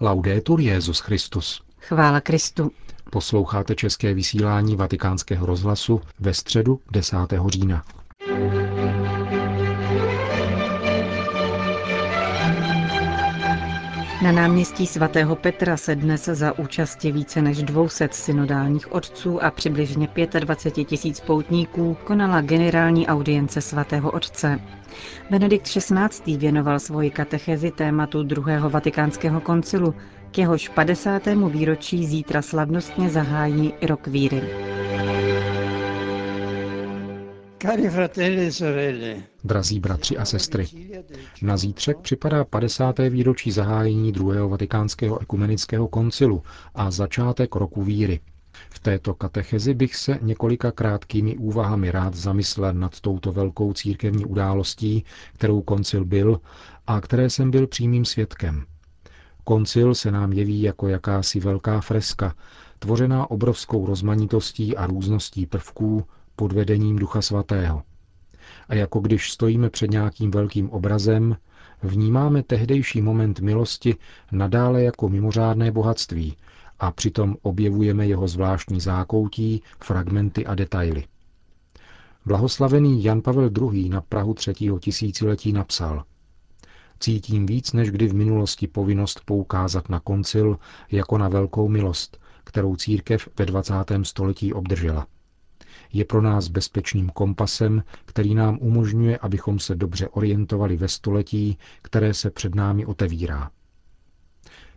Laudetur Jesus Christus. Chvála Kristu. Posloucháte české vysílání Vatikánského rozhlasu ve středu 10. října. Na náměstí svatého Petra se dnes za účasti více než 200 synodálních otců a přibližně 25 000 poutníků konala generální audience svatého otce. Benedikt XVI. Věnoval svoji katechezi tématu druhého vatikánského koncilu, k jehož 50. výročí zítra slavnostně zahájí rok víry. Drazí bratři a sestry, na zítřek připadá 50. výročí zahájení druhého vatikánského ekumenického koncilu a začátek roku víry. V této katechezi bych se několika krátkými úvahami rád zamyslel nad touto velkou církevní událostí, kterou koncil byl a které jsem byl přímým svědkem. Koncil se nám jeví jako jakási velká freska, tvořená obrovskou rozmanitostí a růzností prvků pod vedením Ducha Svatého. A jako když stojíme před nějakým velkým obrazem, vnímáme tehdejší moment milosti nadále jako mimořádné bohatství a přitom objevujeme jeho zvláštní zákoutí, fragmenty a detaily. Blahoslavený Jan Pavel II. Na prahu 3. tisíciletí napsal: Cítím víc než kdy v minulosti povinnost poukázat na koncil jako na velkou milost, kterou církev ve 20. století obdržela. Je pro nás bezpečným kompasem, který nám umožňuje, abychom se dobře orientovali ve století, které se před námi otevírá.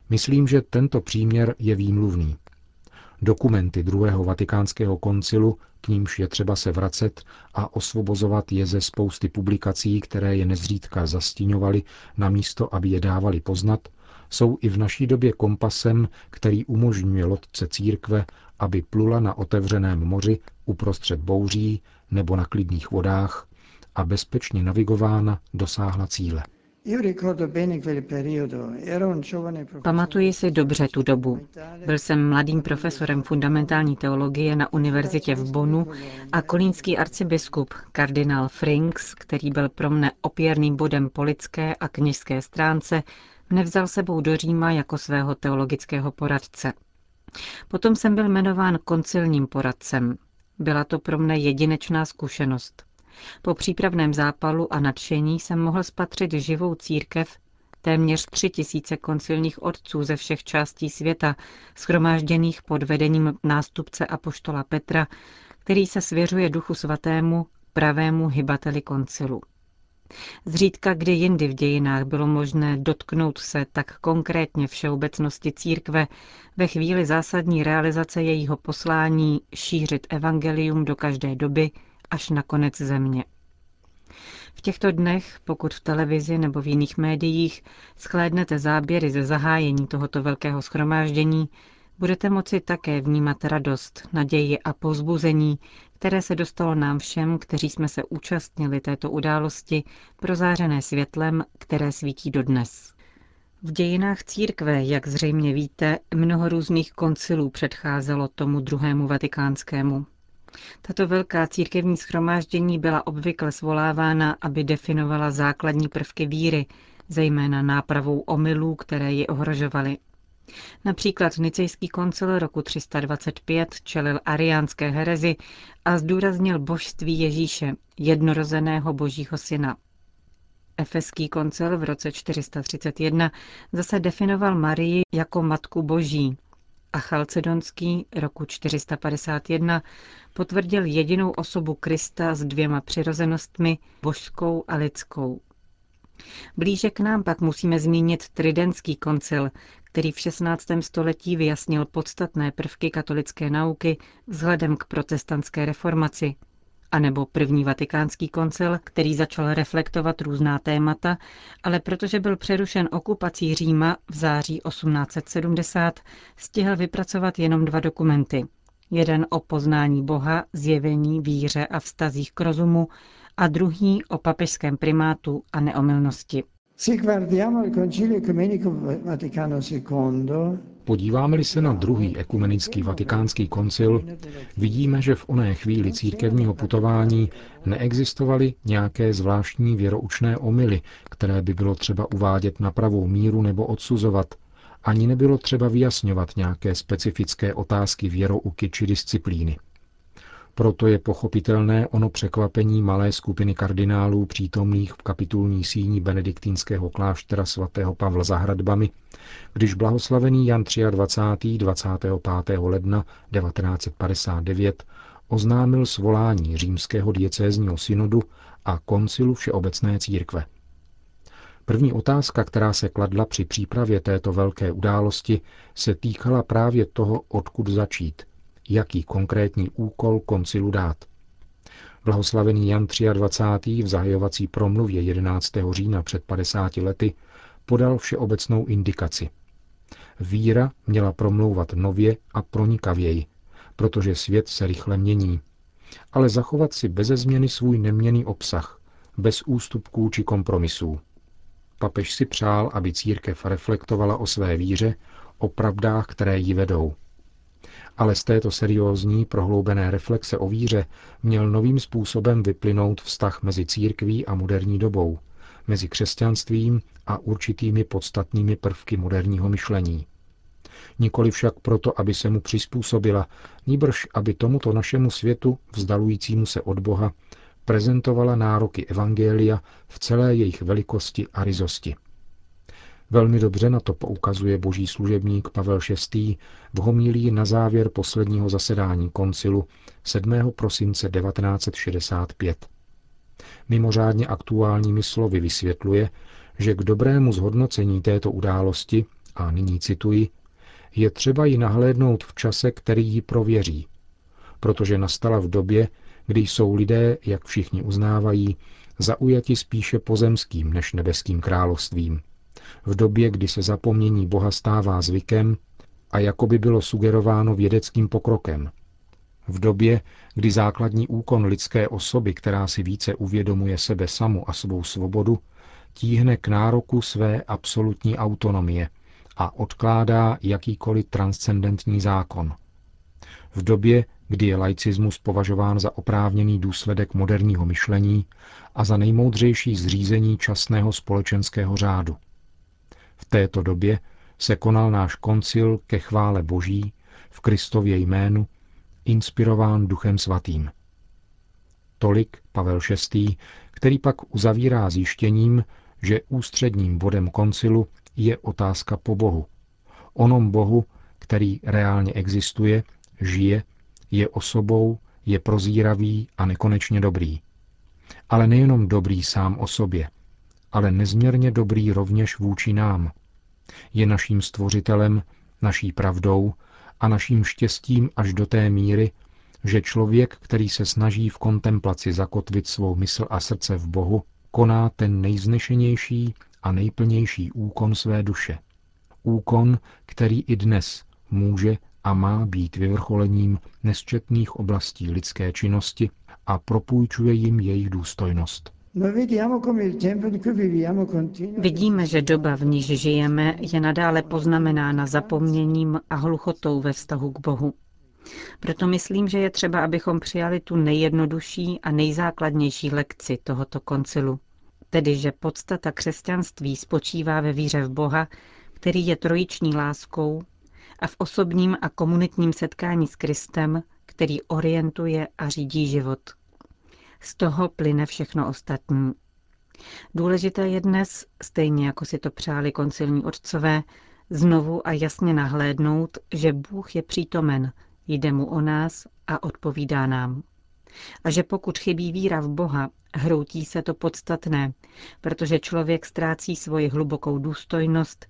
Myslím, že tento příměr je výmluvný. Dokumenty druhého vatikánského koncilu, k nímž je třeba se vracet a osvobozovat je ze spousty publikací, které je nezřídka zastíňovaly namísto, aby je dávali poznat, jsou i v naší době kompasem, který umožňuje lodce církve, aby plula na otevřeném moři uprostřed bouří nebo na klidných vodách a bezpečně navigována dosáhla cíle. Pamatuji si dobře tu dobu. Byl jsem mladým profesorem fundamentální teologie na univerzitě v Bonnu a kolínský arcibiskup kardinál Frings, který byl pro mne opěrným bodem po lidské a kněžské stránce, nevzal sebou do Říma jako svého teologického poradce. Potom jsem byl jmenován koncilním poradcem. Byla to pro mne jedinečná zkušenost. Po přípravném zápalu a nadšení jsem mohl spatřit živou církev, téměř 3 000 koncilních otců ze všech částí světa, shromážděných pod vedením nástupce apoštola Petra, který se svěřuje Duchu Svatému, pravému hybateli koncilu. Zřídka kdy jindy v dějinách bylo možné dotknout se tak konkrétně všeobecnosti církve ve chvíli zásadní realizace jejího poslání šířit evangelium do každé doby až na konec země. V těchto dnech, pokud v televizi nebo v jiných médiích shlédnete záběry ze zahájení tohoto velkého shromáždění, budete moci také vnímat radost, naději a povzbuzení, které se dostalo nám všem, kteří jsme se účastnili této události, prozářené světlem, které svítí dodnes. V dějinách církve, jak zřejmě víte, mnoho různých koncilů předcházelo tomu druhému vatikánskému. Tato velká církevní shromáždění byla obvykle svolávána, aby definovala základní prvky víry, zejména nápravou omylů, které ji ohrožovaly. Například Nicejský koncil roku 325 čelil ariánské herezi a zdůraznil božství Ježíše, jednorozeného božího syna. Efeský koncil v roce 431 zase definoval Marii jako matku boží a Chalcedonský roku 451 potvrdil jedinou osobu Krista s dvěma přirozenostmi, božskou a lidskou. Blíže k nám pak musíme zmínit Tridenský koncil, který v 16. století vyjasnil podstatné prvky katolické nauky vzhledem k protestantské reformaci, anebo první vatikánský koncil, který začal reflektovat různá témata, ale protože byl přerušen okupací Říma v září 1870, stihl vypracovat jenom 2 dokumenty. Jeden o poznání Boha, zjevení, víře a vztazích k rozumu a druhý o papežském primátu a neomylnosti. Podíváme-li se na druhý ekumenický vatikánský koncil, vidíme, že v oné chvíli církevního putování neexistovaly nějaké zvláštní věroučné omyly, které by bylo třeba uvádět na pravou míru nebo odsuzovat, ani nebylo třeba vyjasňovat nějaké specifické otázky věrouky či disciplíny. Proto je pochopitelné ono překvapení malé skupiny kardinálů přítomných v kapitulní síni benediktínského kláštera sv. Pavla za hradbami, když blahoslavený Jan XXIII. 25. ledna 1959 oznámil svolání římského diecézního synodu a koncilu Všeobecné církve. První otázka, která se kladla při přípravě této velké události, se týkala právě toho, odkud začít, jaký konkrétní úkol koncilu dát. Blahoslavený Jan XXIII. v zahajovací promluvě 11. října před 50 lety podal všeobecnou indikaci. Víra měla promlouvat nově a pronikavěji, protože svět se rychle mění, ale zachovat si beze změny svůj neměnný obsah, bez ústupků či kompromisů. Papež si přál, aby církev reflektovala o své víře, o pravdách, které ji vedou. Ale z této seriózní, prohloubené reflexe o víře měl novým způsobem vyplynout vztah mezi církví a moderní dobou, mezi křesťanstvím a určitými podstatnými prvky moderního myšlení. Nikoli však proto, aby se mu přizpůsobila, nýbrž aby tomuto našemu světu, vzdalujícímu se od Boha, prezentovala nároky evangelia v celé jejich velikosti a ryzosti. Velmi dobře na to poukazuje boží služebník Pavel VI. v homilii na závěr posledního zasedání koncilu 7. prosince 1965. Mimořádně aktuálními slovy vysvětluje, že k dobrému zhodnocení této události, a nyní cituji, je třeba ji nahlédnout v čase, který ji prověří, protože nastala v době, kdy jsou lidé, jak všichni uznávají, zaujati spíše pozemským než nebeským královstvím. V době, kdy se zapomnění Boha stává zvykem a jakoby bylo sugerováno vědeckým pokrokem. V době, kdy základní úkon lidské osoby, která si více uvědomuje sebe samu a svou svobodu, tíhne k nároku své absolutní autonomie a odkládá jakýkoliv transcendentní zákon. V době, kdy je laicismus považován za oprávněný důsledek moderního myšlení a za nejmoudřejší zřízení časného společenského řádu. V této době se konal náš koncil ke chvále Boží v Kristově jménu, inspirován Duchem Svatým. Tolik Pavel VI., který pak uzavírá zjištěním, že ústředním bodem koncilu je otázka po Bohu. Onom Bohu, který reálně existuje, žije, je osobou, je prozíravý a nekonečně dobrý. Ale nejenom dobrý sám o sobě, ale nezměrně dobrý rovněž vůči nám. Je naším stvořitelem, naší pravdou a naším štěstím až do té míry, že člověk, který se snaží v kontemplaci zakotvit svou mysl a srdce v Bohu, koná ten nejvznešenější a nejplnější úkon své duše. Úkon, který i dnes může a má být vyvrcholením nesčetných oblastí lidské činnosti a propůjčuje jim jejich důstojnost. Vidíme, že doba, v níž žijeme, je nadále poznamenána zapomněním a hluchotou ve vztahu k Bohu. Proto myslím, že je třeba, abychom přijali tu nejjednodušší a nejzákladnější lekci tohoto koncilu. Tedy, že podstata křesťanství spočívá ve víře v Boha, který je trojiční láskou, a v osobním a komunitním setkání s Kristem, který orientuje a řídí život. Z toho plyne všechno ostatní. Důležité je dnes, stejně jako si to přáli koncilní otcové, znovu a jasně nahlédnout, že Bůh je přítomen, jde mu o nás a odpovídá nám. A že pokud chybí víra v Boha, hroutí se to podstatné, protože člověk ztrácí svoji hlubokou důstojnost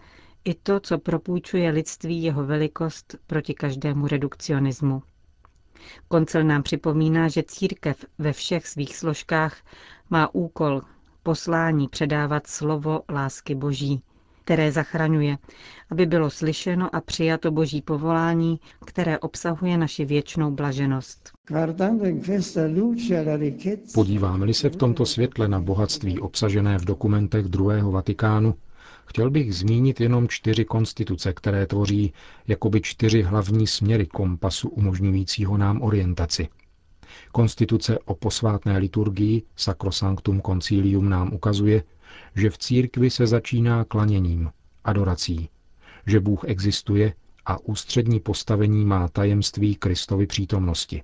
i to, co propůjčuje lidství jeho velikost proti každému redukcionismu. Koncil nám připomíná, že církev ve všech svých složkách má úkol, poslání předávat slovo lásky Boží, které zachraňuje, aby bylo slyšeno a přijato Boží povolání, které obsahuje naši věčnou blaženost. Podíváme-li se v tomto světle na bohatství obsažené v dokumentech druhého Vatikánu, chtěl bych zmínit jenom 4 konstituce, které tvoří jakoby 4 hlavní směry kompasu umožňujícího nám orientaci. Konstituce o posvátné liturgii Sacrosanctum Concilium nám ukazuje, že v církvi se začíná klaněním, adorací, že Bůh existuje a ústřední postavení má tajemství Kristovy přítomnosti.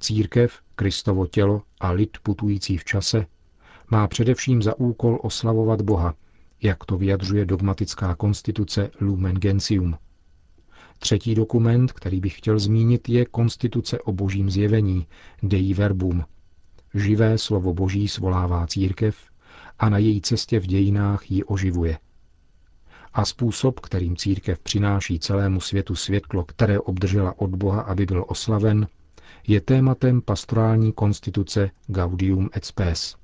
Církev, Kristovo tělo a lid putující v čase má především za úkol oslavovat Boha, jak to vyjadřuje dogmatická konstituce Lumen Gentium. Třetí dokument, který bych chtěl zmínit, je konstituce o božím zjevení, Dei Verbum. Živé slovo boží svolává církev a na její cestě v dějinách ji oživuje. A způsob, kterým církev přináší celému světu světlo, které obdržela od Boha, aby byl oslaven, je tématem pastorální konstituce Gaudium et Spes.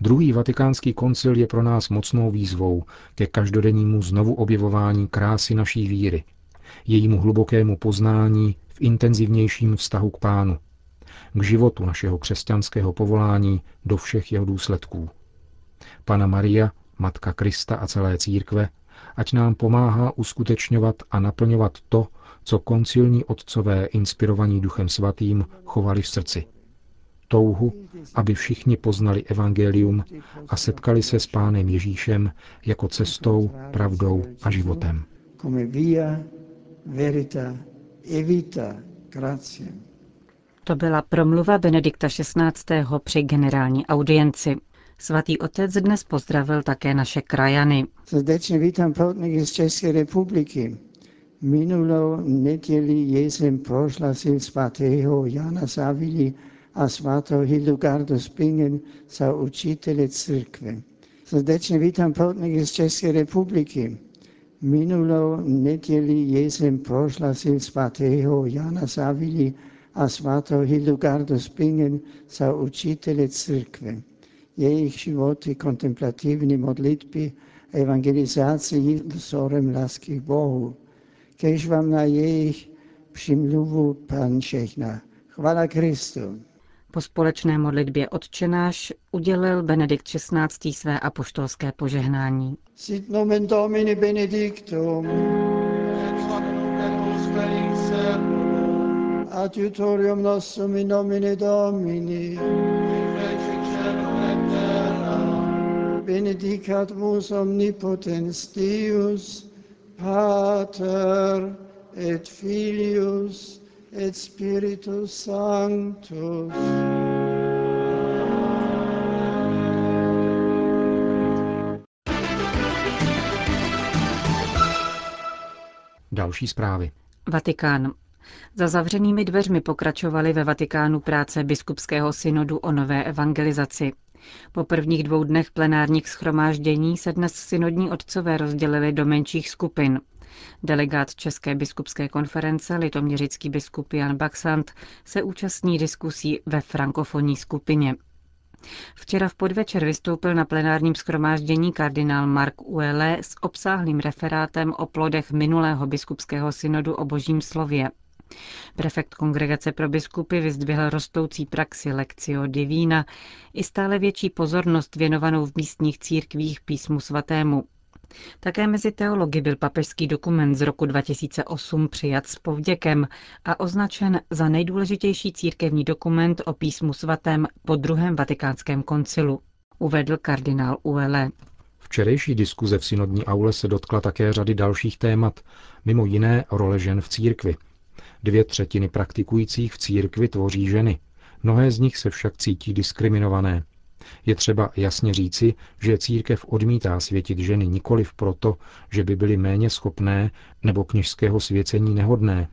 Druhý vatikánský koncil je pro nás mocnou výzvou ke každodennímu znovuobjevování krásy naší víry, jejímu hlubokému poznání v intenzivnějším vztahu k Pánu, k životu našeho křesťanského povolání do všech jeho důsledků. Panna Maria, Matka Krista a celé církve, ať nám pomáhá uskutečňovat a naplňovat to, co koncilní otcové inspirovaní Duchem Svatým chovali v srdci. Touhu, aby všichni poznali evangelium a setkali se s Pánem Ježíšem jako cestou, pravdou a životem. To byla promluva Benedikta XVI. Při generální audienci. Svatý otec dnes pozdravil také naše krajany. Srdečně vítám poutníky z České republiky. Minulou neděli jsem proslasil svatého Jana Savili a svatou Hildegardu Bingen za učitele církve. Srdečně vítám poutníky z České republiky. Minulou neděli jsem proslasil svatého Jana Savili a svatou Hildegardu Bingen za učitele církve. Jejich životy, kontemplativní modlitby, evangelizace sorem lásky k Bohu. Kéž vám na jejich přimluvu Pán žehná. Chvála Kristu. Po společné modlitbě Otčenáš udělil Benedikt XVI. Své apoštolské požehnání. Sit nomen Domini benedictum. Adiutorium nostrum in nomine Domini. Benedicat vos omnipotens Deus, Pater et Filius et Spiritus Sanctus. Další zprávy. Vatikán. Za zavřenými dveřmi pokračovaly ve Vatikánu práce biskupského synodu o nové evangelizaci. Po prvních dvou dnech plenárních shromáždění se dnes synodní otcové rozdělili do menších skupin. Delegát České biskupské konference, litoměřický biskup Jan Baxant, se účastní diskusí ve frankofonní skupině. Včera v podvečer vystoupil na plenárním shromáždění kardinál Marc Ouellet s obsáhlým referátem o plodech minulého biskupského synodu o božím slově. Prefekt Kongregace pro biskupy vyzdvihl rostoucí praxi Lectio Divina i stále větší pozornost věnovanou v místních církvích písmu svatému. Také mezi teology byl papežský dokument z roku 2008 přijat s povděkem a označen za nejdůležitější církevní dokument o písmu svatém po druhém vatikánském koncilu, uvedl kardinál Ouellet. Včerejší diskuze v synodní aule se dotkla také řady dalších témat, mimo jiné role žen v církvi. 2/3 praktikujících v církvi tvoří ženy. Mnohé z nich se však cítí diskriminované. Je třeba jasně říci, že církev odmítá světit ženy nikoliv proto, že by byly méně schopné nebo kněžského svěcení nehodné,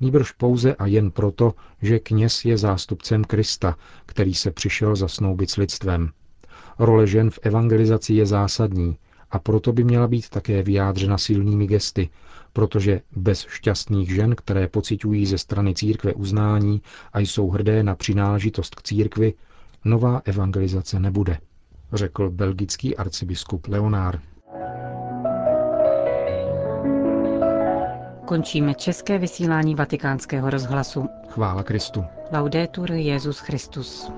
nýbrž pouze a jen proto, že kněz je zástupcem Krista, který se přišel zasnoubit s lidstvem. Role žen v evangelizaci je zásadní a proto by měla být také vyjádřena silnými gesty, protože bez šťastných žen, které pociťují ze strany církve uznání a jsou hrdé na přináležitost k církvi, nová evangelizace nebude, řekl belgický arcibiskup Leonár. Končíme české vysílání Vatikánského rozhlasu. Chvála Kristu. Laudetur Jesus Christus.